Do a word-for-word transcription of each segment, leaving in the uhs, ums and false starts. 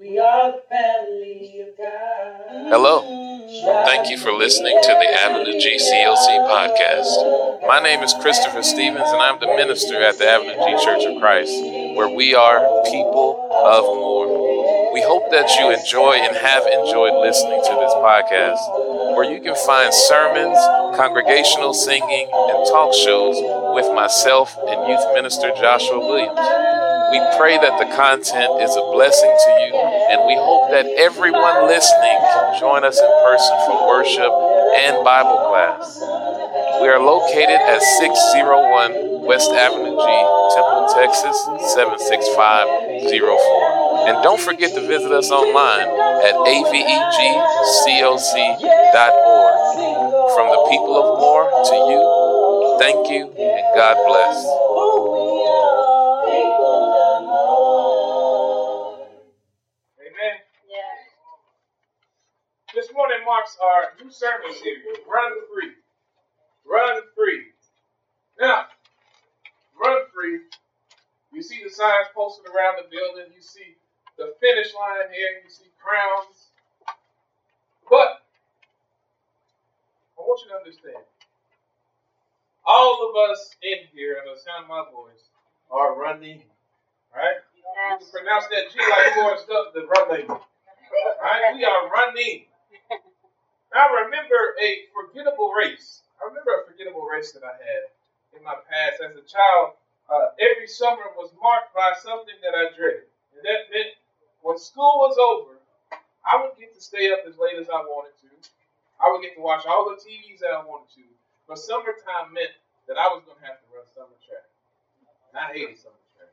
We are the family of God. Hello. Thank you for listening to the Avenue G C L C podcast. My name is Christopher Stevens, and I'm the minister at the Avenue G Church of Christ, where we are people of more. We hope that you enjoy and have enjoyed listening to this podcast, where you can find sermons, congregational singing, and talk shows with myself and youth minister Joshua Williams. We pray that the content is a blessing to you, and we hope that everyone listening can join us in person for worship and Bible class. We are located at six oh one West Avenue G, Temple, Texas, seven six five oh four. And don't forget to visit us online at a v e g c o c dot org. From the people of Moore to you, thank you and God bless. This morning marks our new sermon series, Run Free. Run Free. Now, Run Free, you see the signs posted around the building, you see the finish line here, you see crowns. But, I want you to understand, all of us in here, under the sound of my voice, are running, right? Yes. You can pronounce that G like four stuff, the running. Right? We are running. I remember a forgettable race. I remember a forgettable race that I had in my past as a child. Uh, every summer was marked by something that I dreaded. And that meant when school was over, I would get to stay up as late as I wanted to. I would get to watch all the T Vs that I wanted to. But summertime meant that I was going to have to run summer track. And I hated summer track.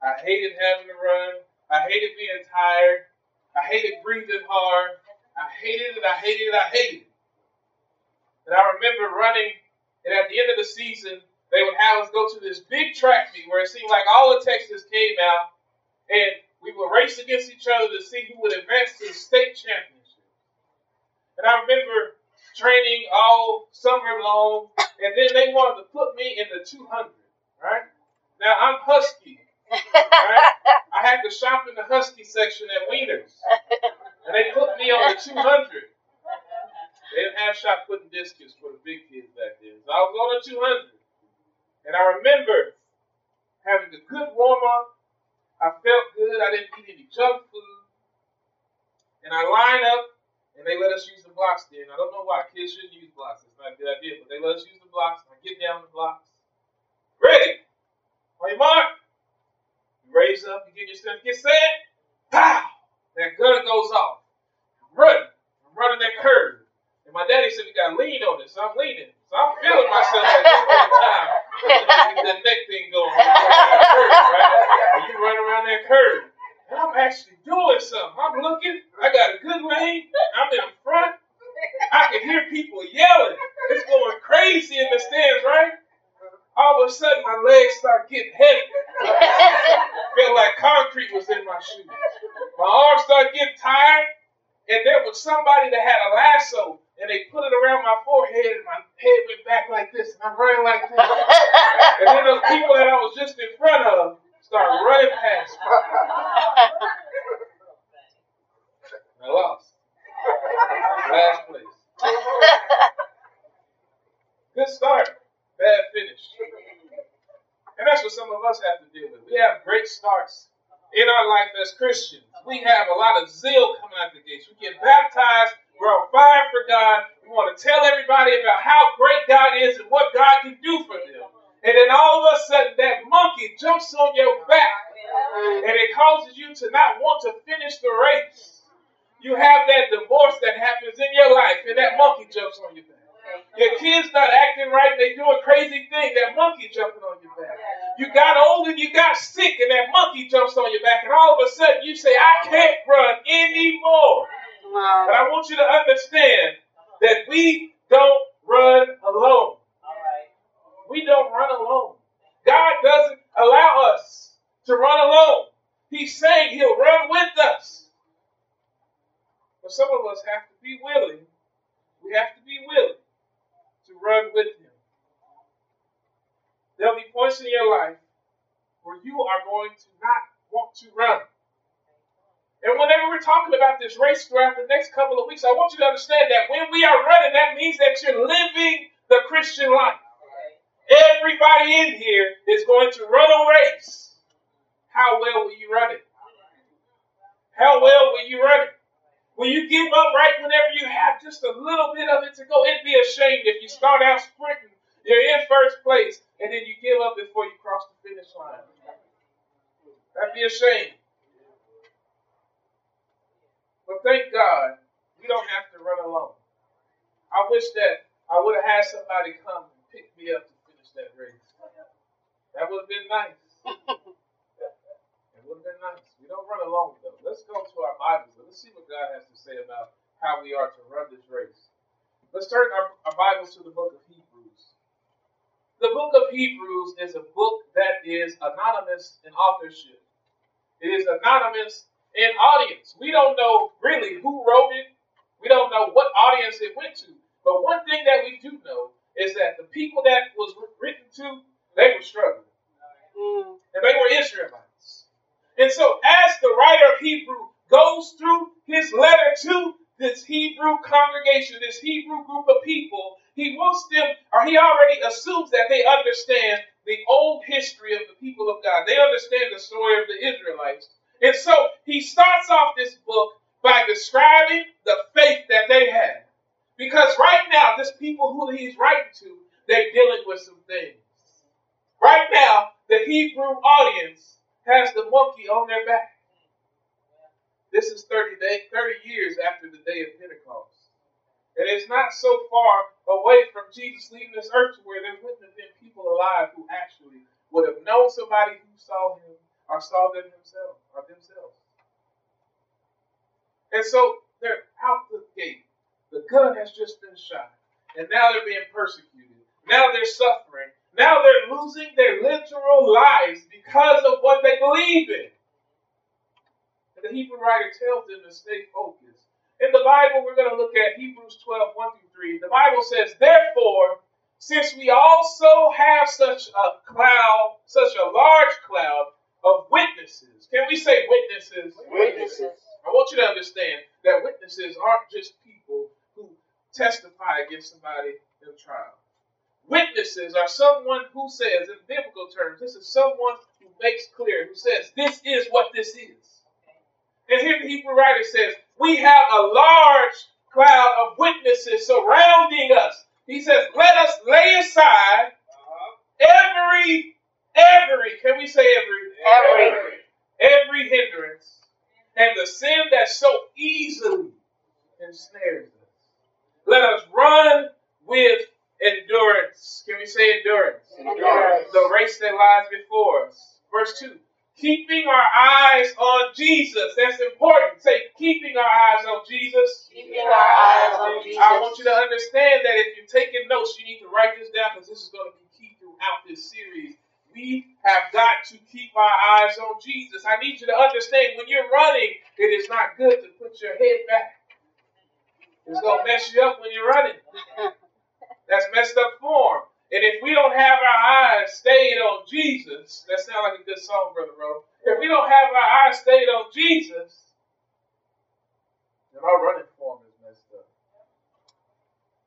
I hated having to run. I hated being tired. I hated breathing hard. I hated it, I hated it, I hated it. And I remember running, and at the end of the season, they would have us go to this big track meet where it seemed like all the Texas came out, and we would race against each other to see who would advance to the state championship. And I remember training all summer long, and then they wanted to put me in the two hundred, right? Now, I'm husky, right? I had to shop in the husky section at Wiener's. And they put me on the two hundred. They didn't have shot putting discus for the big kids back then. So I was on the two hundred. And I remember having a good warm-up. I felt good. I didn't eat any junk food. And I line up, and they let us use the blocks then. I don't know why. Kids shouldn't use blocks. It's not a good idea. But they let us use the blocks. I get down the blocks. Ready? On your mark. You raise up. You get yourself. Get set. Pow! That gun goes off. I'm running. I'm running that curve. And my daddy said, we got to lean on this. So I'm leaning. So I'm feeling myself at this point in time. That neck thing going on. Right? And you run around that curve. And I'm actually doing something. I'm looking. I got a good lane. I'm in front. I can hear people yelling. It's going crazy in the stands, right? All of a sudden, my legs start getting heavy. Felt like concrete was in my shoes. My arms started getting tired, and there was somebody that had a lasso, and they put it around my forehead, and my head went back like this, and I'm running like this. And then those people that I was just in front of started running past me. I lost. Last place. Good start, bad finish. And that's what some of us have to deal with. We have great starts in our life as Christians. We have a lot of zeal coming out the gates. We get baptized. We're on fire for God. We want to tell everybody about how great God is and what God can do for them. And then all of a sudden, that monkey jumps on your back. And it causes you to not want to finish the race. You have that divorce that happens in your life, and that monkey jumps on your back. Your kids not acting right, they doing crazy things, that monkey jumping on your back. You got old and you got sick, and that monkey jumps on your back, and all of a sudden you say, I can't run anymore. But I want you to understand that we don't run alone. We don't run alone. God doesn't allow us to run alone. He's saying he'll run with us. But some of us have to be willing. We have to be willing to run with him. There'll be points in your life where you are going to not want to run. And whenever we're talking about this race throughout the next couple of weeks, I want you to understand that when we are running, that means that you're living the Christian life. Everybody in here is going to run a race. How well will you run it? How well will you run it? Will you give up right whenever you have just a little bit of it to go? It'd be a shame if you start out sprinting, you're in first place, and then you give up before you cross the finish line. That'd be a shame. But thank God, we don't have to run alone. I wish that I would have had somebody come and pick me up to finish that race. That would have been nice. Would have been nice. We don't run alone, though. Let's go to our Bibles. Let's see what God has to say about how we are to run this race. Let's turn our, our Bibles to the book of Hebrews. The book of Hebrews is a book that is anonymous in authorship. It is anonymous in audience. We don't know really who wrote it. We don't know what audience it went to. But one thing that we do know is that the people that was written to, they were struggling. Mm. And they were Israelites. And so as the writer of Hebrew goes through his letter to this Hebrew congregation, this Hebrew group of people, he wants them, or he already assumes that they understand the old history of the people of God. They understand the story of the Israelites. And so he starts off this book by describing the faith that they had. Because right now, this people who he's writing to, they're dealing with some things. Right now, the Hebrew audience has the monkey on their back. This is thirty, day, thirty years after the day of Pentecost. And it's not so far away from Jesus leaving this earth to where there wouldn't have been people alive who actually would have known somebody who saw him or saw them themselves or themselves. And so they're out the gate. The gun has just been shot. And now they're being persecuted. Now they're suffering. Now they're losing their literal lives because of what they believe in. And the Hebrew writer tells them to stay focused. In the Bible, we're going to look at Hebrews twelve, one through three. The Bible says, therefore, since we also have such a cloud, such a large cloud of witnesses. Can we say witnesses? Witnesses. I want you to understand that witnesses aren't just people who testify against somebody in trial. Witnesses are someone who says, in biblical terms, this is someone who makes clear, who says, this is what this is. And here the Hebrew writer says, we have a large cloud of witnesses surrounding us. He says, let us lay aside every, every, can we say every? Every. Every hindrance and the sin that so easily ensnares us. Let us run with endurance. Can we say endurance? Endurance. The race that lies before us. Verse two. Keeping our eyes on Jesus. That's important. Say, keeping our eyes on Jesus. Keeping our eyes on Jesus. I want you to understand that if you're taking notes, you need to write this down because this is going to be key throughout this series. We have got to keep our eyes on Jesus. I need you to understand when you're running, it is not good to put your head back. It's going to mess you up when you're running. That's messed up form. And if we don't have our eyes stayed on Jesus, that sounds like a good song, Brother Rowe. If we don't have our eyes stayed on Jesus, then our running form is messed up.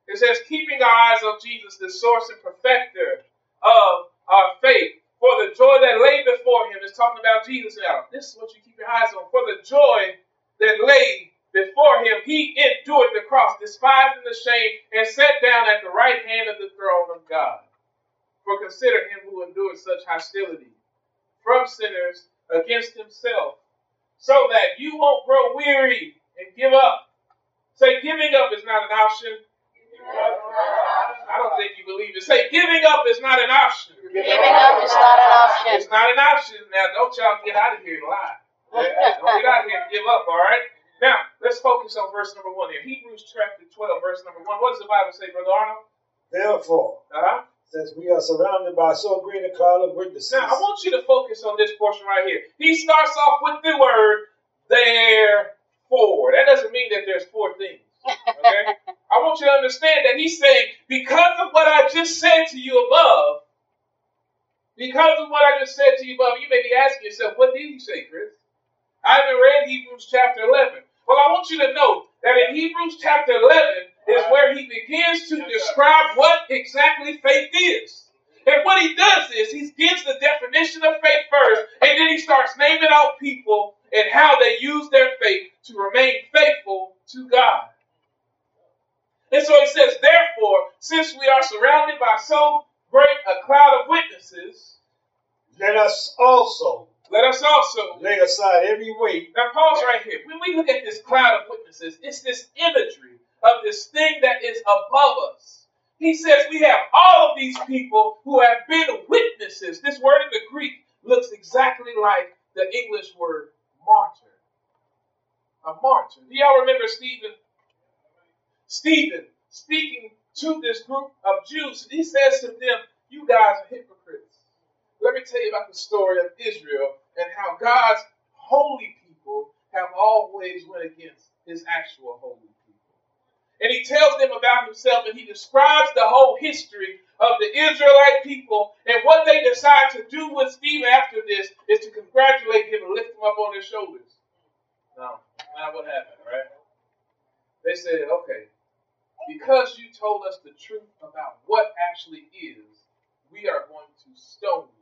It says, keeping our eyes on Jesus, the source and perfecter of our faith, for the joy that lay before him. It's talking about Jesus now. This is what you keep your eyes on. For the joy that lay before him, he endured the cross, despising the shame, and sat down at the right hand of the throne of God. For consider him who endured such hostility from sinners against himself, so that you won't grow weary and give up. Say, giving up is not an option. I don't think you believe it. Say, giving up is not an option. Giving up is not an option. It's not an option. Now, don't y'all get out of here and lie. Don't get out of here and give up, all right? Now, let's focus on verse number one here. Hebrews chapter twelve, verse number one. What does the Bible say, Brother Arnold? Therefore, uh-huh. since we are surrounded by so great a cloud of witnesses. Now, I want you to focus on this portion right here. He starts off with the word, therefore. That doesn't mean that there's four things. Okay? I want you to understand that he's saying, because of what I just said to you above, because of what I just said to you above, you may be asking yourself, what did he say, Chris? I haven't read Hebrews chapter eleven. Well, I want you to know that in Hebrews chapter eleven is where he begins to describe what exactly faith is. And what he does is he gives the definition of faith first, and then he starts naming out people and how they use their faith to remain faithful to God. And so he says, therefore, since we are surrounded by so great a cloud of witnesses, let us also Let us also lay aside every weight. Now pause right here. When we look at this cloud of witnesses, it's this imagery of this thing that is above us. He says we have all of these people who have been witnesses. This word in the Greek looks exactly like the English word martyr. A martyr. Do y'all remember Stephen? Stephen speaking to this group of Jews. He says to them, you guys are hypocrites. Let me tell you about the story of Israel and how God's holy people have always went against his actual holy people. And he tells them about himself, and he describes the whole history of the Israelite people. And what they decide to do with Stephen after this is to congratulate him and lift him up on their shoulders. No, not what happened, right? They said, okay, because you told us the truth about what actually is, we are going to stone you.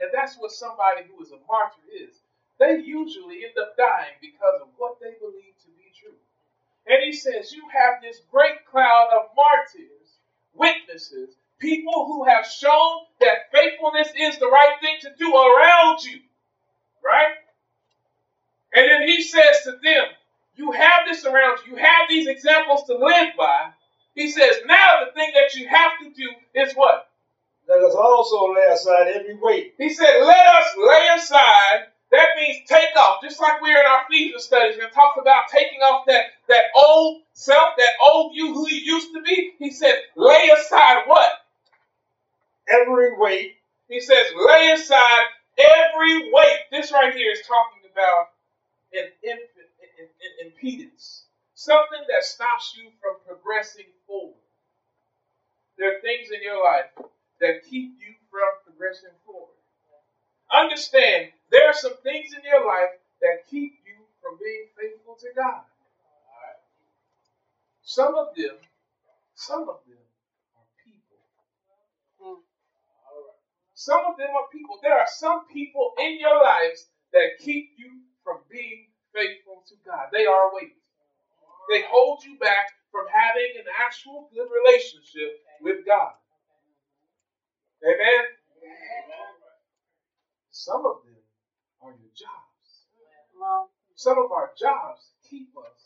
And that's what somebody who is a martyr is. They usually end up dying because of what they believe to be true. And he says, you have this great cloud of martyrs, witnesses, people who have shown that faithfulness is the right thing to do around you. Right? And then he says to them, you have this around you. You have these examples to live by. He says, now the thing that you have to do is what? Let us also lay aside every weight. He said, let us lay aside. That means take off. Just like we're in our Ephesians studies and talk about taking off that, that old self, that old you who you used to be. He said, lay aside what? Every weight. He says, lay aside every weight. This right here is talking about an, an, an, an impedance. Something that stops you from progressing forward. There are things in your life that keep you from progressing forward. Understand, there are some things in your life that keep you from being faithful to God. Some of them, some of them are people. Some of them are people. There are some people in your lives that keep you from being faithful to God. They are weights. They hold you back from having an actual good relationship with God. Amen? Some of them are your jobs. Some of our jobs keep us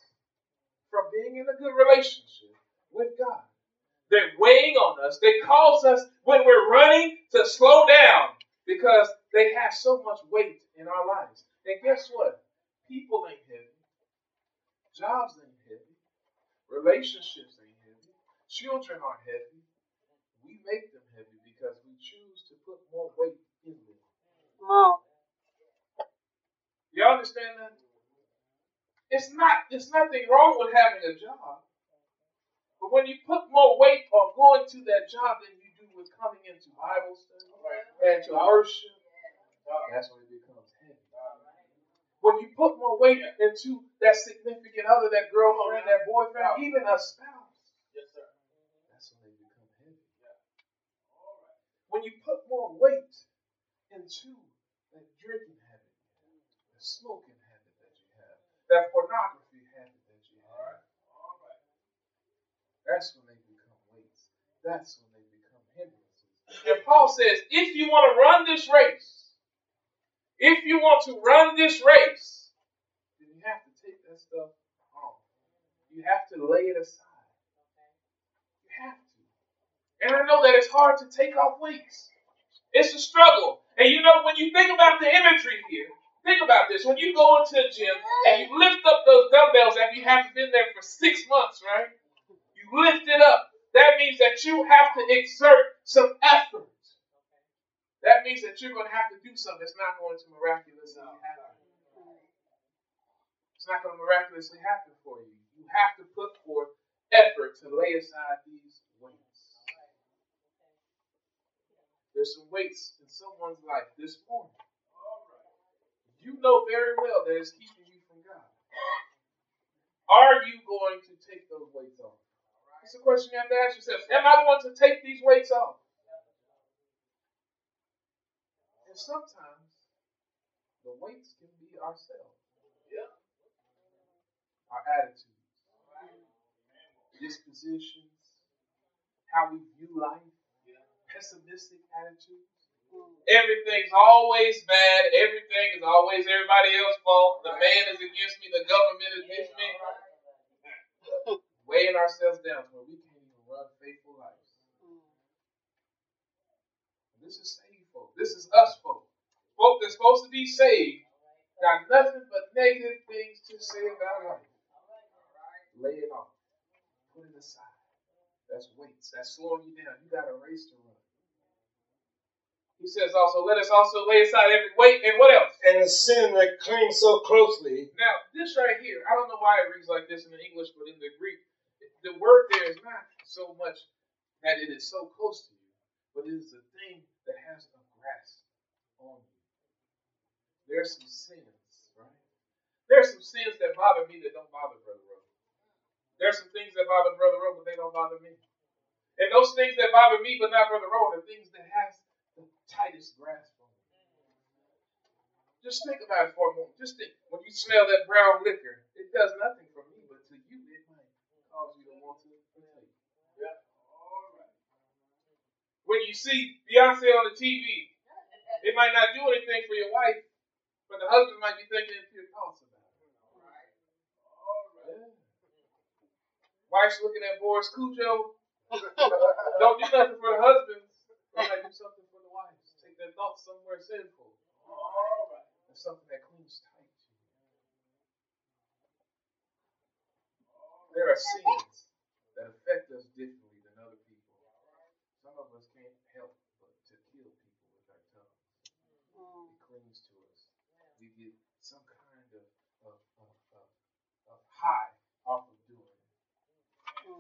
from being in a good relationship with God. They're weighing on us. They cause us, when we're running, to slow down because they have so much weight in our lives. And guess what? People ain't heavy. Jobs ain't heavy. Relationships ain't heavy. Children aren't heavy. We make them heavy because we choose to put more weight in them. Wow. You understand that? It's not, it's nothing wrong with having a job. But when you put more weight on going to that job than you do with coming into Bible study and to worship, that's when it becomes heavy. When you put more weight into that significant other, that girlfriend, that boyfriend, even a spouse, when you put more weight into that drinking habit, that smoking habit that you have, that pornography habit that you have, all right, that's when they become weights. That's when they become hindrances. And Paul says, if you want to run this race, if you want to run this race, then you have to take that stuff off. You have to lay it aside. You have to. And I know that it's hard to take off weights. It's a struggle. And you know, when you think about the imagery here, think about this. When you go into a gym and you lift up those dumbbells after you haven't been there for six months, right? You lift it up. That means that you have to exert some effort. That means that you're going to have to do something that's not going to miraculously happen. It's not going to miraculously happen for you. You have to put forth effort to lay aside these weights. There's some weights in someone's life this morning. All right. you know very well that it's keeping you from God. Are you going to take those weights off? That's the question you have to ask yourself. Am I going to take these weights off? And sometimes the weights can be ourselves. Yeah. Our attitudes. Dispositions. How we view life. Yeah. Pessimistic attitudes. Everything's always bad. Everything is always everybody else's fault. The man is against me. The government is against me. Weighing ourselves down so we can't even run faithful lives. This is saved folk. This is us folk. Folk that's supposed to be saved got nothing but negative things to say about life. Lay it off. Put it aside. That's weights. That's slowing you down. You got a race to run. He says also, let us also lay aside every weight and what else? And the sin that clings so closely. Now, this right here, I don't know why it reads like this in the English, but in the Greek, the word there is not so much that it is so close to you, but it is a thing that has a grasp on you. There's some sins, right? There's some sins that bother me that don't bother Brother Rowe. There's some things that bother Brother Rowe, but they don't bother me. And those things that bother me, but not Brother Rowe, are the things that have the tightest grasp on it. Just think about it for a moment. Just think. When you smell that brown liquor, it does nothing for me, but to you, it might cause you to want to drink. Yeah. All right. When you see Beyonce on the T V, it might not do anything for your wife, but the husband might be thinking it's your thoughts about it. All right. All right. Yeah. Wife's looking at Boris Cujo. Don't do nothing for the husband, but might do something. Their thoughts somewhere sinful. All right. There's something that clings tight to you. There are sins that affect us differently than other people. Some of us can't help but to kill people with our tongues. It clings to us. We get some kind of, of, of, of, of high off of doing it.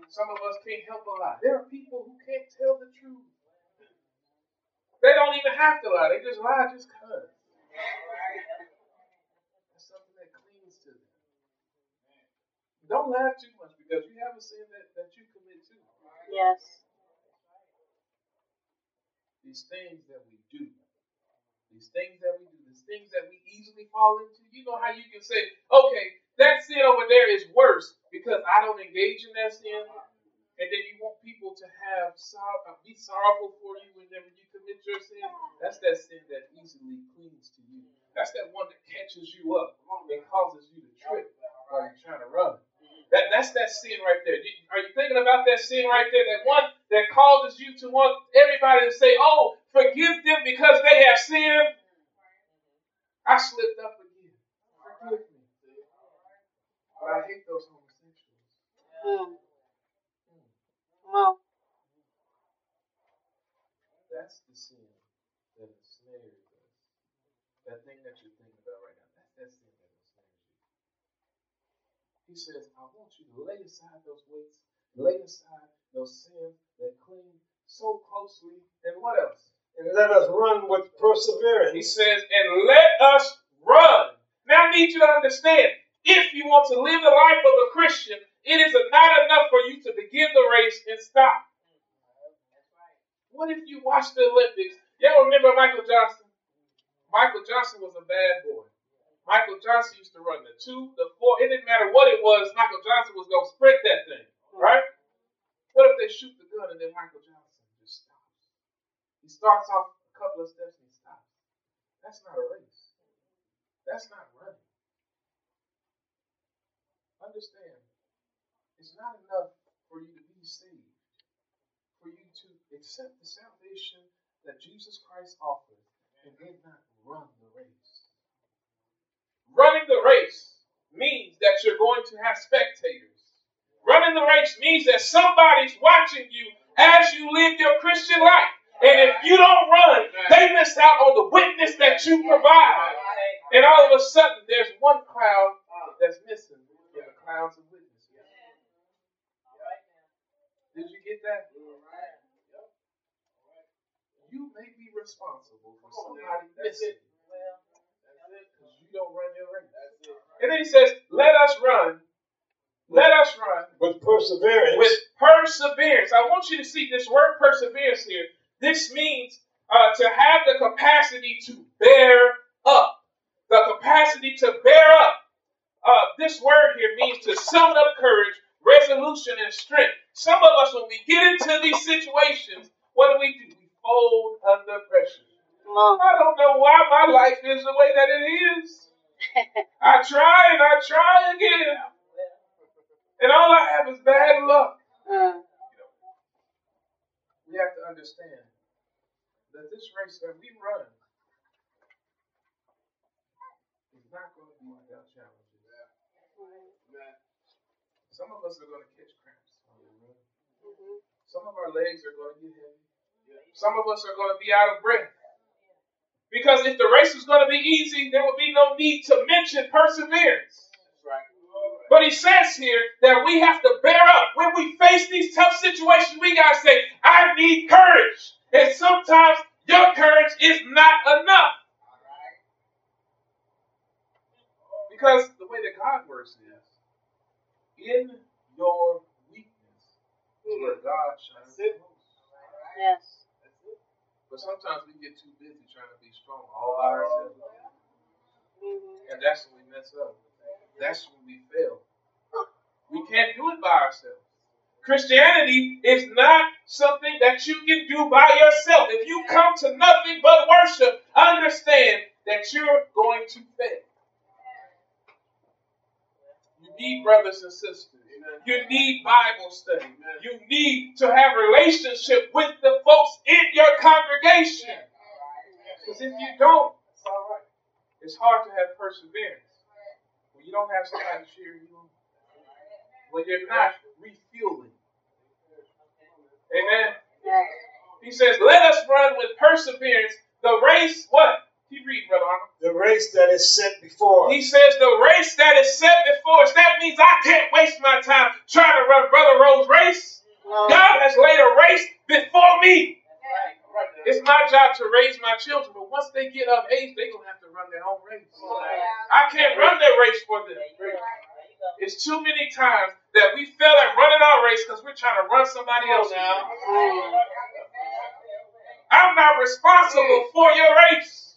Some of us can't help a lie. There are people who can't tell the truth. They don't even have to lie. They just lie just because. That's something that clings to them. Don't laugh too much because you have a sin that, that you commit to. Yes. These things that we do. These things that we do. These things that we easily fall into. You know how you can say, okay, that sin over there is worse because I don't engage in that sin. And then you want people to have sor- be sorrowful for you whenever you commit your sin. That's that sin that easily clings to you. That's that one that catches you up and causes you to trip while you're trying to run. That, that's that sin right there. Are you thinking about that sin right there? That one that causes you to want everybody to say, oh, forgive them because they have sinned. I slipped up again. Forgive me. But I hate those homosexuals. Well, that's the sin that ensnares us. That thing that you're thinking about right now, that's that sin that ensnares you. He says, I want you to lay aside those weights, lay aside those sins that cling so closely. And what else? And let us run with perseverance. He says, and let us run. Now I need you to understand, if you want to live the life of a Christian, it is not enough for you to begin the race and stop. What if you watch the Olympics? Y'all remember Michael Johnson? Michael Johnson was a bad boy. Michael Johnson used to run the two, the four. It didn't matter what it was. Michael Johnson was going to sprint that thing, right? What if they shoot the gun and then Michael Johnson just stops? He starts off a couple of steps and stops. That's not a race. That's not running. Understand. It's not enough for you to be saved, for you to accept the salvation that Jesus Christ offered and then not run the race. Running the race means that you're going to have spectators. Running the race means that somebody's watching you as you live your Christian life. And if you don't run, they miss out on the witness that you provide. And all of a sudden, there's one cloud that's missing in the clouds of witness. Did you get that? You may be responsible for somebody missing because you going to run your race. That's it. And then he says, let us run. Let us run. With perseverance. With perseverance. I want you to see this word perseverance here. This means uh, to have the capacity to bear up. The capacity to bear up. Uh, this word here means to summon up courage, resolution, and strength. Some of us, when we get into these situations, what do we do? We fold under pressure. Well, I don't know why my life is the way that it is. I try and I try again. And all I have is bad luck. Uh, we have to understand that this race that we run is not going to be without challenges. Yeah. Some of us are going to catch cramps. Mm-hmm. Some of our legs are going to get heavy. Yeah. Some of us are going to be out of breath. Because if the race was going to be easy, there would be no need to mention perseverance. That's right. But he says here that we have to bear up. When we face these tough situations, we got to say, I need courage. And sometimes your courage is not enough. Because the way that God works is, in your weakness is where God shines. Yes. But sometimes we get too busy trying to be strong all by ourselves. And that's when we mess up. That's when we fail. We can't do it by ourselves. Christianity is not something that you can do by yourself. If you come to nothing but worship, understand that you're going to fail. You need brothers and sisters. You need Bible study. You need to have a relationship with the folks in your congregation. Because if you don't, it's all right. It's hard to have perseverance. You don't have somebody cheering you on. When you're not refueling. Amen. He says, let us run with perseverance the race, what? Keep reading, Brother Arnold. The race that is set before us. He says, the race that is set before us. That means I can't waste my time trying to run Brother Rowe's race. No. God has laid a race before me. Right. Right. It's my job to raise my children, but once they get of age, they're going to have to run their own race. I can't run their race for them. It's too many times that we fail at running our race because we're trying to run somebody else's race. I'm not responsible for your race.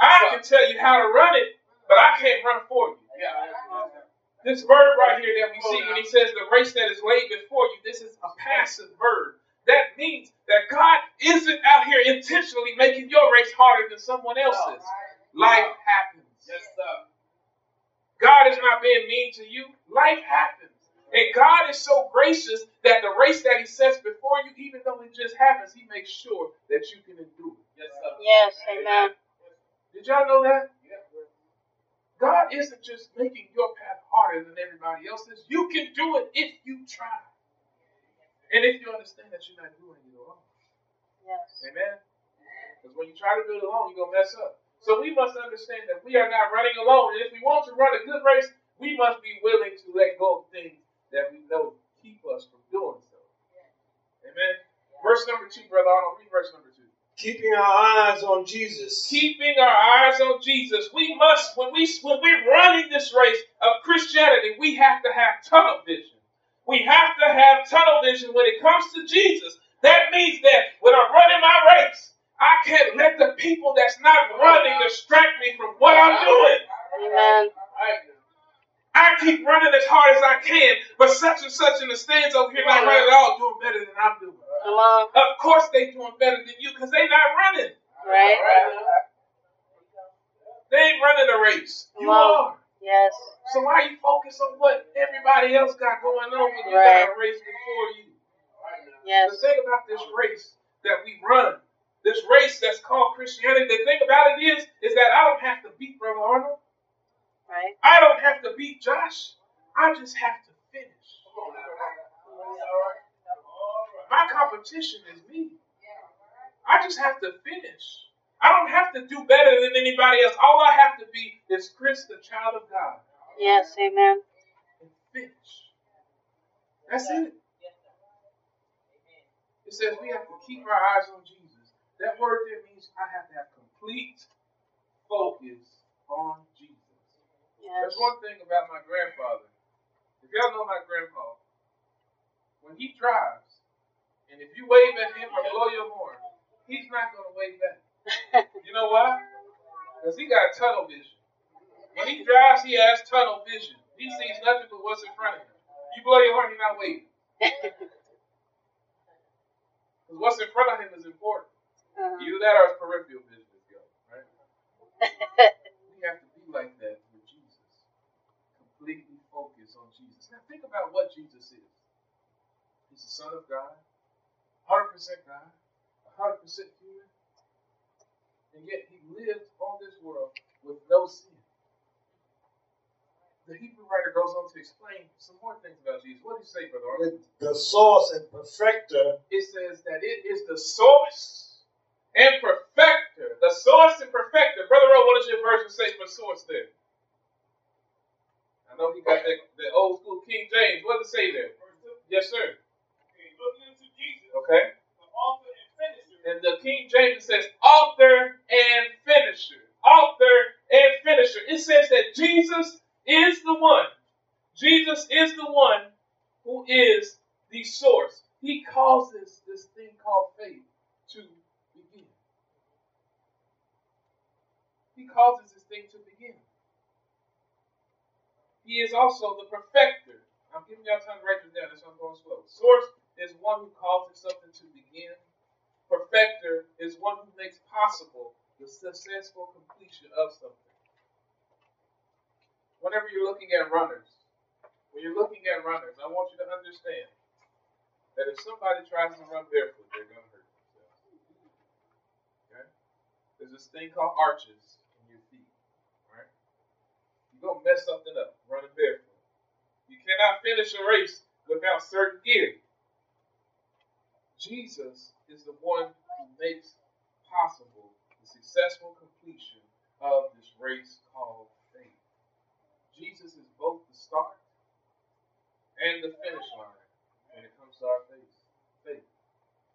I can tell you how to run it, but I can't run for you. This verb right here that we see when he says the race that is laid before you, this is a passive verb. That means that God isn't out here intentionally making your race harder than someone else's. Life happens. God is not being mean to you. Life happens. And God is so gracious that the race that he sets before you, even though it just happens, he makes sure that you can endure it. Yes, sir. Yes, amen. Did y'all know that? God isn't just making your path harder than everybody else's. You can do it if you try. And if you understand that you're not doing it alone. Yes. Amen? Because when you try to do it alone, you're going to mess up. So we must understand that we are not running alone. And if we want to run a good race, we must be willing to let go of things that we know keep us from doing so. Amen? Verse number two, Brother Arnold. Read verse number two. Keeping our eyes on Jesus. Keeping our eyes on Jesus. We must, when, we, when we're running this race of Christianity, we have to have tunnel vision. We have to have tunnel vision when it comes to Jesus. That means that when I'm running my race, I can't let the people that's not running distract me from what I'm doing. Amen. I keep running as hard as I can, but such and such in the stands over here not running at all doing better than I'm doing. Hello. Of course they're doing better than you because they're not running. Right. They ain't running a race. Hello. You are. Yes. So why you focus on what everybody else got going on when you right. got a race before you? Yes. The thing about this race that we run, this race that's called Christianity, the thing about it is, is that I don't have to beat Brother Arnold. Right. I don't have to beat Josh. I just have to finish. All right. My competition is me. I just have to finish. I don't have to do better than anybody else. All I have to be is Chris, the child of God. Yes, amen. And finish. That's it. It says we have to keep our eyes on Jesus. That word there means I have to have complete focus on Jesus. Yes. There's one thing about my grandfather. If y'all know my grandpa, when he drives, and if you wave at him or blow your horn, he's not going to wave back. You know why? Because he got tunnel vision. When he drives, he has tunnel vision. He sees nothing but what's in front of him. You blow your horn, you're not waving. Because what's in front of him is important. Uh-huh. Either that or it's peripheral vision. Right? We have to be like that with Jesus. Completely focused on Jesus. Now think about what Jesus is. He's the Son of God. one hundred percent God. one hundred percent human. And yet he lived on this world with no sin. The Hebrew writer goes on to explain some more things about Jesus. What did he say, Brother Arthur? The source and perfecter. It says that it is the source and perfecter. The source and perfecter. Brother Arthur, what does your version say for source there? I know he got that, that old school King James. What does it say there? Yes, sir. Okay, looking into Jesus. Okay. And the King James says, author and finisher. Author and finisher. It says that Jesus is the one. Jesus is the one who is the source. He causes this thing called faith to begin. He causes this thing to begin. He is also the perfecter. I'm giving y'all time to write this down. That's why I'm going slow. Source is one who causes something to begin. Perfector is one who makes possible the successful completion of something. Whenever you're looking at runners, when you're looking at runners, I want you to understand that if somebody tries to run barefoot, they're going to hurt themselves. Okay? There's this thing called arches in your feet. Right? You're going to mess something up running barefoot. You cannot finish a race without certain gear. Jesus is the one who makes possible the successful completion of this race called faith. Jesus is both the start and the finish line when it comes to our faith. Faith.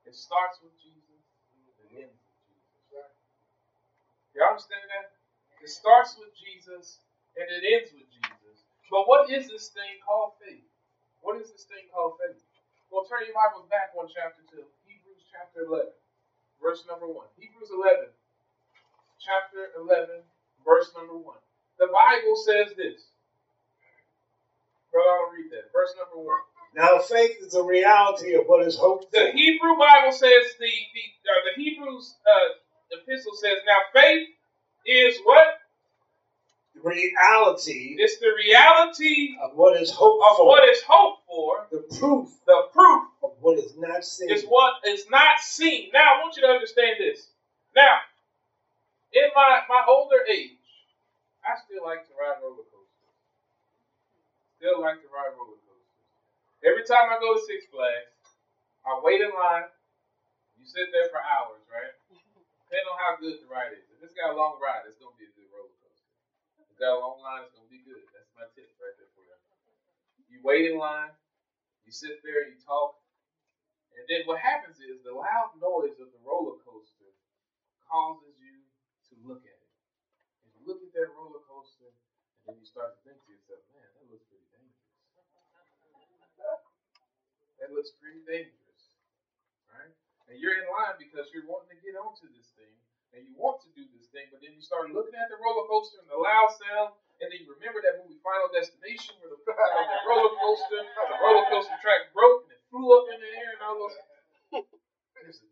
It starts with Jesus and it ends with Jesus. Y'all understand that? It starts with Jesus and it ends with Jesus. But what is this thing called faith? What is this thing called faith? Well, turn your Bibles back one chapter to Chapter eleven, verse number one. Hebrews eleven, chapter eleven, verse number one. The Bible says this. Brother, I'll read that. Verse number one. Now faith is a reality of what is hoped for. The Hebrew Bible says, the, the, uh, the Hebrews uh, epistle says, now faith is what? Reality. It's the reality of what is hoped of for. What is hoped for. The proof. The proof. What is not seen. It's what is not seen. Now, I want you to understand this. Now, in my, my older age, I still like to ride roller coasters. Still like to ride roller coasters. Every time I go to Six Flags, I wait in line. You sit there for hours, right? Depending on how good the ride is. If it's got a long ride, it's going to be a good roller coaster. If it's got a long line, it's going to be good. That's my tip right there for you. You wait in line. You sit there and you talk. And then what happens is the loud noise of the roller coaster causes you to look at it. And you look at that roller coaster, and then you start to think to yourself, man, that looks pretty dangerous. That looks pretty dangerous. Right? And you're in line because you're wanting to get onto this thing, and you want to do this thing, but then you start looking at the roller coaster and the loud sound, and then you remember that movie Final Destination where the, the roller coaster, the roller coaster track broke, flew up in the air and all those. It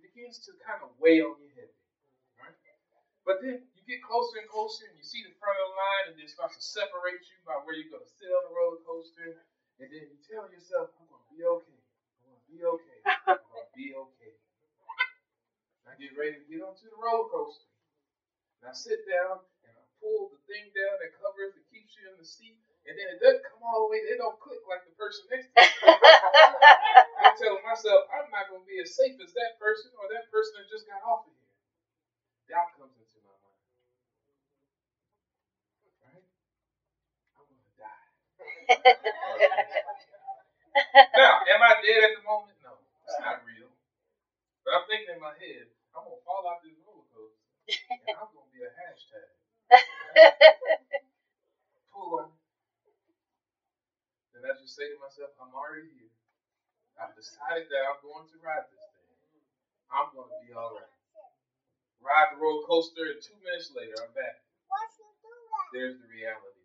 begins to kind of weigh on your head, right? But then you get closer and closer, and you see the front of the line, and then it starts to separate you by where you're going to sit on the roller coaster. And then you tell yourself, "I'm going to be okay. I'm going to be okay. I'm going to be okay." And I get ready to get onto the roller coaster, and I sit down, and I pull the thing down that covers that keeps you in the seat. And then it doesn't come all the way, it don't click like the person next to me. I'm telling myself, I'm not going to be as safe as that person or that person that just got off of here. Doubt comes into my mind. Right? I'm going to die. Now, am I dead at the moment? No, it's not real. But I'm thinking in my head, I'm going to fall out this roller coaster and I'm going to be a hashtag. Right? say to myself, I'm already here. I've decided that I'm going to ride this thing. I'm going to be all right. Ride the roller coaster, and two minutes later, I'm back. There's the reality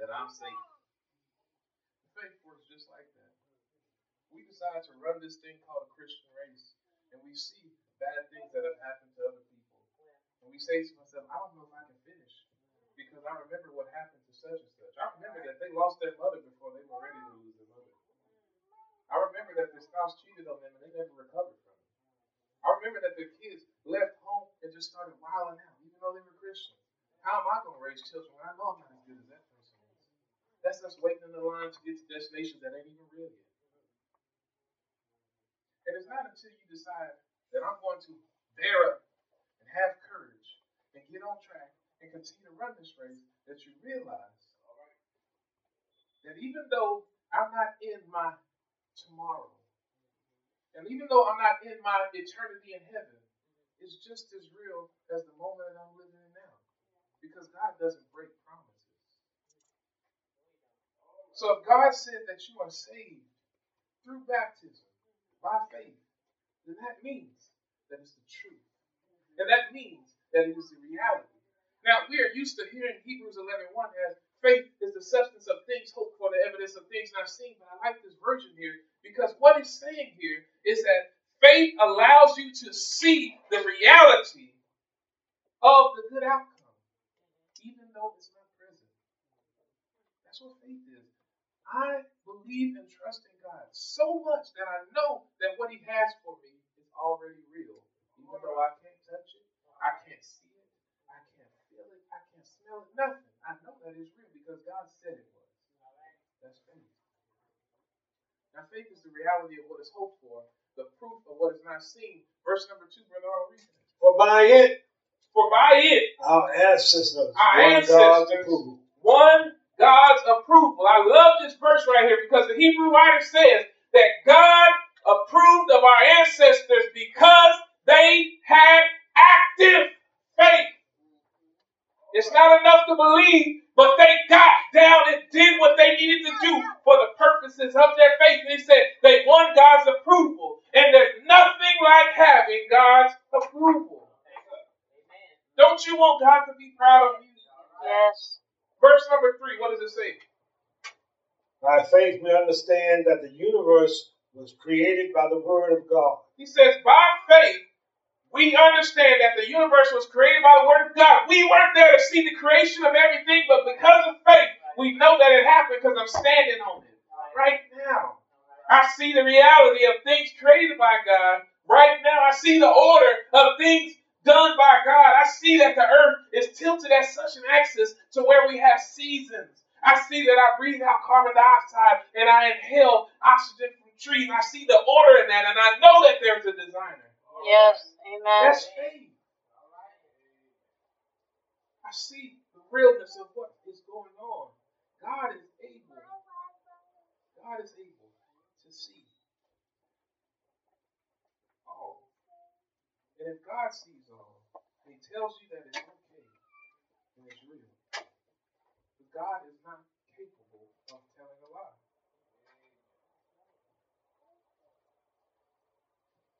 that I'm safe. Faith works just like that. We decide to run this thing called a Christian race, and we see bad things that have happened to other people. And we say to myself, I don't know if I can finish, because I remember what happened to such and such. I remember that they lost their mother before they were ready to lose their mother. I remember that their spouse cheated on them, and they never recovered from it. I remember that their kids left home and just started wilding out, even though they were Christians. How am I going to raise children when I know I'm not as good as that person is? That's us waiting in the line to get to destinations that ain't even real yet. And it's not until you decide that I'm going to bear up and have courage and get on track and continue to run this race that you realize, all right, that even though I'm not in my tomorrow, and even though I'm not in my eternity in heaven, it's just as real as the moment that I'm living in now. Because God doesn't break promises. So if God said that you are saved through baptism, by faith, then that means that it's the truth. And that means that it is the reality. Now, we are used to hearing Hebrews eleven one as, faith is the substance of things hoped for, the evidence of things not seen. But I like this version here, because what it's saying here is that faith allows you to see the reality of the good outcome. It's not present. That's what faith is. I believe and trust in God so much that I know that what He has for me is already real. Even though I can't touch it, I can't see it, I can't feel it, I can't smell it, nothing. I know that it's real because God said it was. That's faith. Now, faith is the reality of what is hoped for, the proof of what is not seen. Verse number two, brother, I'll read it. For by it, For by it, our ancestors, our one, ancestors God's approval. one God's approval. I love this verse right here because the Hebrew writer says that God approved of our ancestors because they had active faith. It's not enough to believe, but they got down and did what they needed to do for the purposes of their faith. And he said they won God's approval. And there's nothing like having God's approval. Don't you want God to be proud of you? Yes. Verse number three, what does it say? By faith we understand that the universe was created by the word of God. He says, by faith we understand that the universe was created by the word of God. We weren't there to see the creation of everything, but because of faith, we know that it happened because I'm standing on it right now. I see the reality of things created by God. Right now, I see the order of things done by God. I see that the earth is tilted at such an axis to where we have seasons. I see that I breathe out carbon dioxide and I inhale oxygen from trees. I see the order in that, and I know that there's a designer. Yes, amen. That's faith. I see the realness of what is going on. God is able. God is able to see. And if God sees all, He tells you that it's okay and it's real. But God is not capable of telling a lie.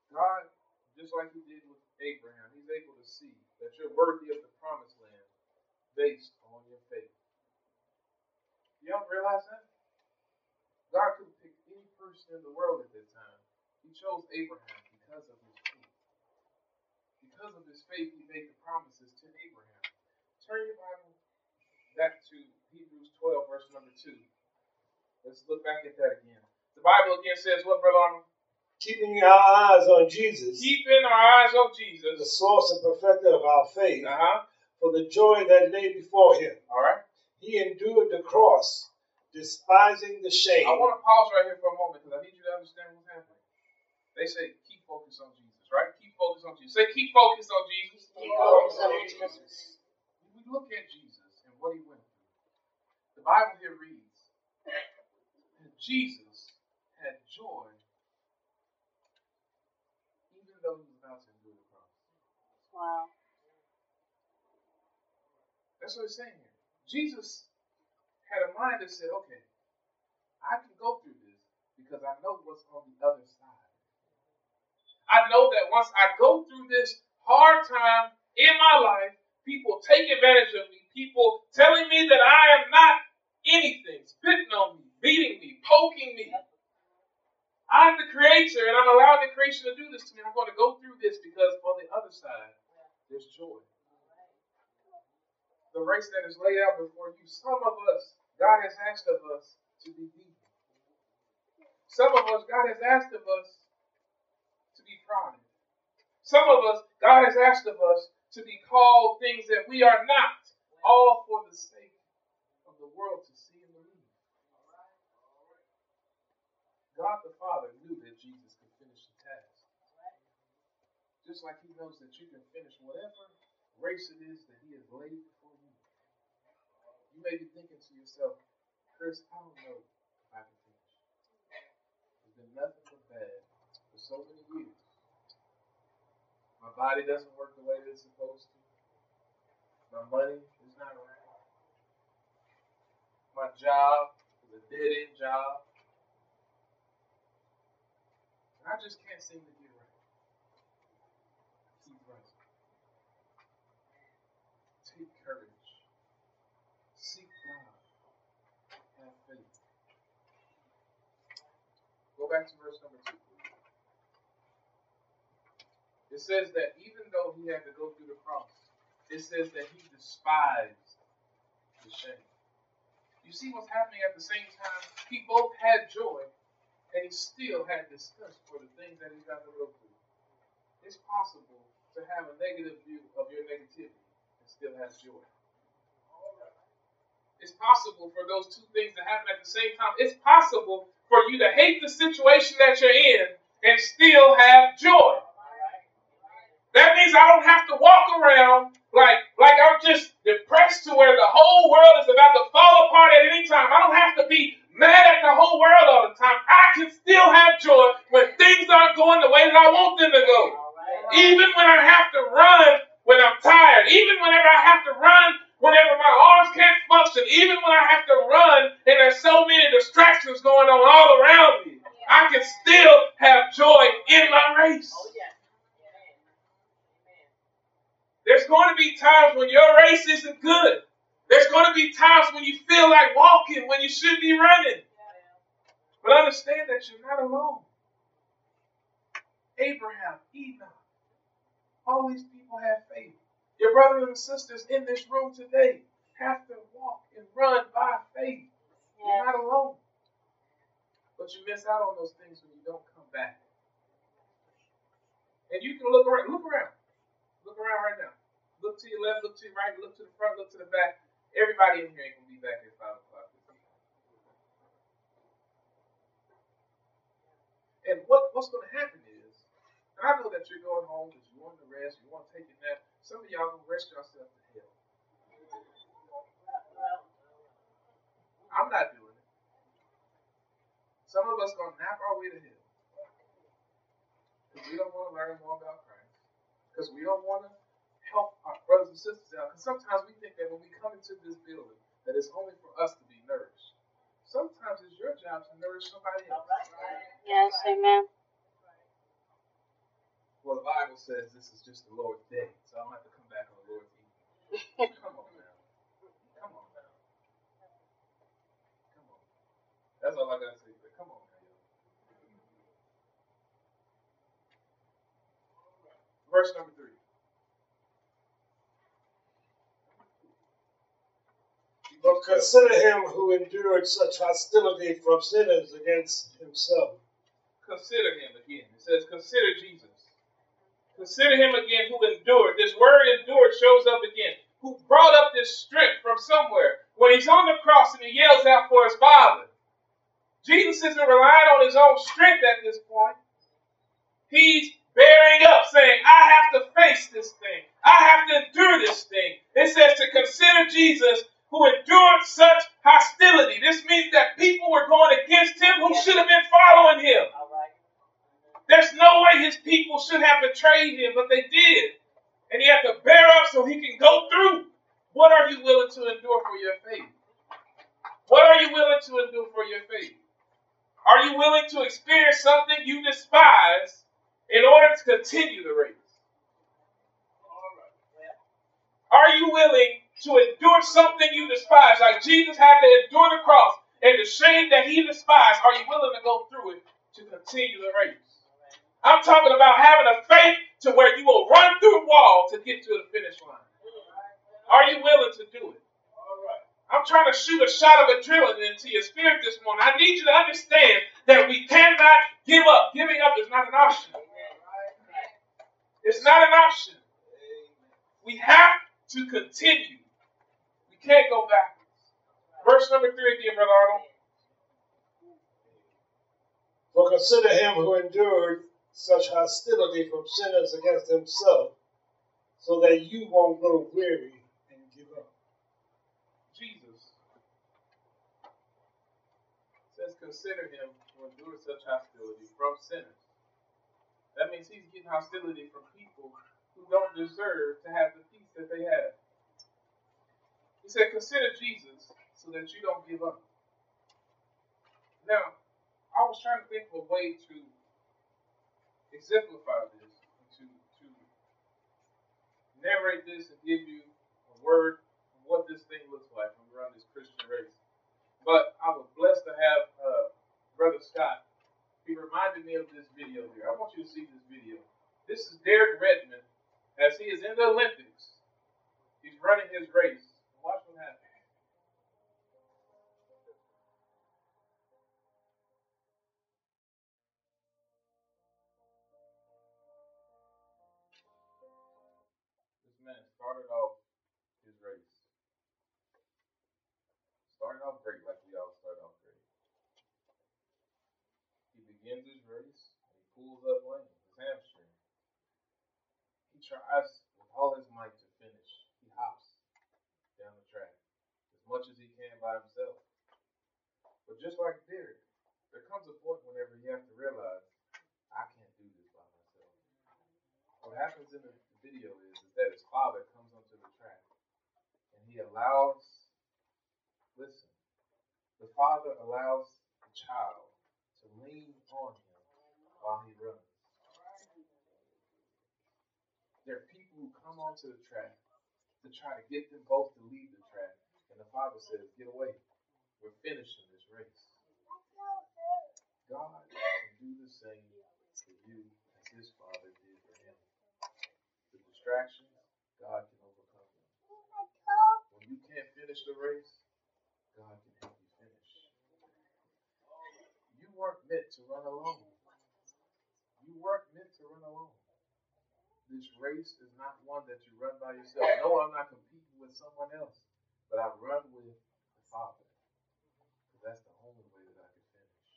God, just like He did with Abraham, He's able to see that you're worthy of the promised land based on your faith. You don't realize that? God could pick any person in the world at that time. He chose Abraham because of his faith. Because of his faith, he made the promises to Abraham. Turn your Bible back to Hebrews twelve, verse number two. Let's look back at that again. The Bible again says, what, Brother Arnold? Keeping our eyes on Jesus. Keeping our eyes on Jesus. The source and perfecter of our faith. Uh-huh. For the joy that lay before him. All right. He endured the cross, despising the shame. I want to pause right here for a moment because I need you to understand what's happening. They say, keep focused on Jesus. Right? Keep focused on Jesus. Say, keep focused on Jesus. Keep focused on Jesus. When we look at Jesus and what he went through, the Bible here reads that Jesus had joy even though he was about to endure the cross. Wow. That's what it's saying here. Jesus had a mind that said, okay, I can go through this because I know what's on the other side. I know that once I go through this hard time in my life, people take advantage of me, people telling me that I am not anything, spitting on me, beating me, poking me. I'm the creator, and I'm allowing the creation to do this to me. I'm going to go through this because on the other side, there's joy. The race that is laid out before you, some of us, God has asked of us to be deep. Some of us, God has asked of us to be proud. Some of us, God has asked of us to be called things that we are not, all for the sake of the world to see and believe. God the Father knew that Jesus could finish the task. Just like he knows that you can finish whatever race it is that he has laid before you. You may be thinking to yourself, Chris, I don't know if I can finish. There's been nothing but bad for so many years. My body doesn't work the way that it's supposed to. My money is not around. My job is a dead-end job. And I just can't seem to get right. Keep running. Take courage. Seek God. Have faith. Go back to verse number two. It says that even though he had to go through the cross, it says that he despised the shame. You see what's happening at the same time? He both had joy, and he still had disgust for the things that he got to go through. It's possible to have a negative view of your negativity and still have joy. It's possible for those two things to happen at the same time. It's possible for you to hate the situation that you're in and still have joy. That means I don't have to walk around like, like I'm just depressed to where the whole world is about to fall apart at any time. I don't have to be mad at the whole world all the time. I can still have joy when things aren't going the way that I want them to go. Even when I have to run when I'm tired. Even whenever I have to run whenever my arms can't function. Even when I have to run and there's so many distractions going on all around me. I can still have joy in my race. There's going to be times when your race isn't good. There's going to be times when you feel like walking, when you should be running. But understand that you're not alone. Abraham, Enoch, all these people have faith. Your brothers and sisters in this room today have to walk and run by faith. You're not alone. But you miss out on those things when you don't come back. And you can look around. Look around. Look around right now. Look to your left, look to your right, look to the front, look to the back. Everybody in here ain't going to be back at five o'clock. And what, what's going to happen is, and I know that you're going home because you want to rest, you want to take a nap. Some of y'all going to rest yourself to hell. I'm not doing it. Some of us going to nap our way to hell. Because we don't want to learn more about Christ. Because we don't want to help our brothers and sisters out. Because sometimes we think that when we come into this building, that it's only for us to be nourished. Sometimes it's your job to nourish somebody else. Yes, amen. Well, the Bible says this is just the Lord's day, so I don't have to come back on the Lord's evening. Come on now. Come on now. Come on. That's all I got to say. Come on. Verse number three. But consider him who endured such hostility from sinners against himself. Consider him again. It says, consider Jesus. Consider him again who endured. This word endured shows up again. Who brought up this strength from somewhere. When he's on the cross and he yells out for his Father. Jesus isn't relying on his own strength at this point. He's bearing up, saying, I have to face this thing. I have to endure this thing. It says to consider Jesus who endured such hostility. This means that people were going against him who should have been following him. There's no way his people should have betrayed him, but they did. And he had to bear up so he can go through. What are you willing to endure for your faith? What are you willing to endure for your faith? Are you willing to experience something you despise in order to continue the race? Are you willing to endure something you despise, like Jesus had to endure the cross and the shame that he despised? Are you willing to go through it to continue the race? I'm talking about having a faith to where you will run through a wall to get to the finish line. Are you willing to do it? I'm trying to shoot a shot of adrenaline into your spirit this morning. I need you to understand that we cannot give up. Giving up is not an option. It's not an option. We have to continue. We can't go backwards. Verse number three again, Brother Arnold. Well, consider him who endured such hostility from sinners against himself, so that you won't grow weary and give up. Jesus says, consider him who endured such hostility from sinners. That means he's getting hostility from people who don't deserve to have the peace that they have. He said, consider Jesus so that you don't give up. Now, I was trying to think of a way to exemplify this, to, to narrate this and give you a word of what this thing looks like when we're on this Christian race. But I was blessed to have uh, Brother Scott. He reminded me of this video here. I want you to see this video. This is Derek Redmond as he is in the Olympics. He's running his race. Watch what happens. Started off his race. Started off great, like we all start off great. He begins his race, and he pulls up lame, his hamstring. He tries with all his might to finish. He hops down the track as much as he can by himself. But just like Derek, there comes a point whenever you have to realize, I can't do this by myself. What happens in the video is, is that his father comes onto the track and he allows, listen, the father allows the child to lean on him while he runs. There are people who come onto the track to try to get them both to leave the track, and the father says, get away. We're finishing this race. God can do the same for you as his father did for him. Distractions, God can overcome them. When you can't finish the race, God can help you finish. You weren't meant to run alone. You weren't meant to run alone. This race is not one that you run by yourself. No, I'm not competing with someone else, but I run with the Father. Because that's the only way that I can finish.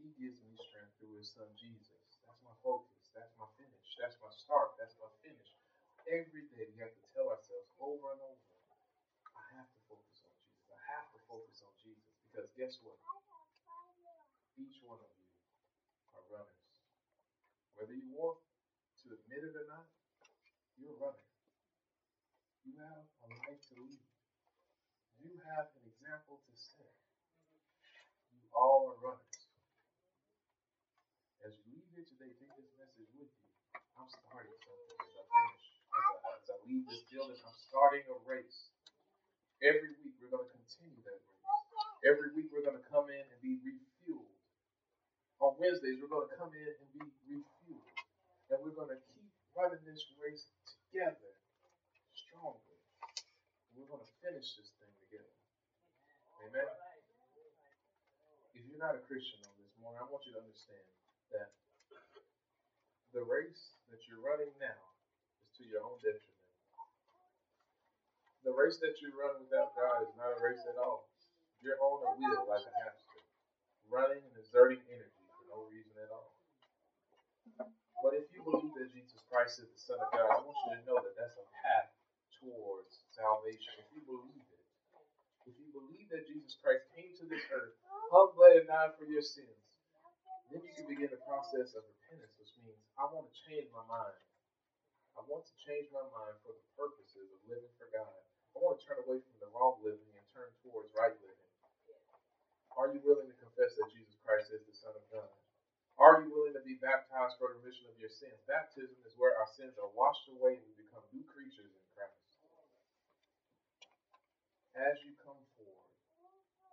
He gives me strength through his son Jesus. That's my focus. That's my finish. That's my start. That's my finish. Every day we have to tell ourselves over and over, I have to focus on Jesus. I have to focus on Jesus. Because guess what? Each one of you are runners. Whether you want to admit it or not, you're a runner. You have a life to lead. You have an example to set. You all are runners. As you leave here today, take this message with you. I'm starting something as I finish. As I, as I leave this building, I'm starting a race. Every week, we're going to continue that race. Every week, we're going to come in and be refueled. On Wednesdays, we're going to come in and be refueled. And we're going to keep running this race together, strongly. We're going to finish this thing together. Amen? If you're not a Christian on this morning, I want you to understand that the race that you're running now is to your own detriment. The race that you run without God is not a race at all. You're on a wheel like a hamster, running and exerting energy for no reason at all. But if you believe that Jesus Christ is the Son of God, I want you to know that that's a path towards salvation. If you believe it, if you believe that Jesus Christ came to this earth, humbled and died for your sins, then you can begin the process of repentance, which means I want to change my mind. I want to change my mind for the purposes of living for God. I want to turn away from the wrong living and turn towards right living. Are you willing to confess that Jesus Christ Christ is the Son of God. Are you willing to be baptized for the remission of your sins? Baptism is where our sins are washed away and we become new creatures in Christ. As you come forward,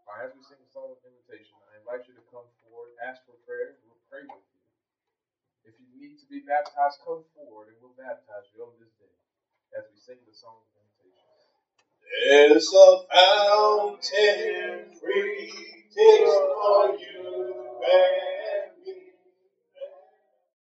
or as we sing the song of invitation, I invite you to come forward, ask for prayer, we'll pray with you. If you need to be baptized, come forward and we'll baptize you on this day as we sing the song of invitation. There's a fountain free, takes for you, man.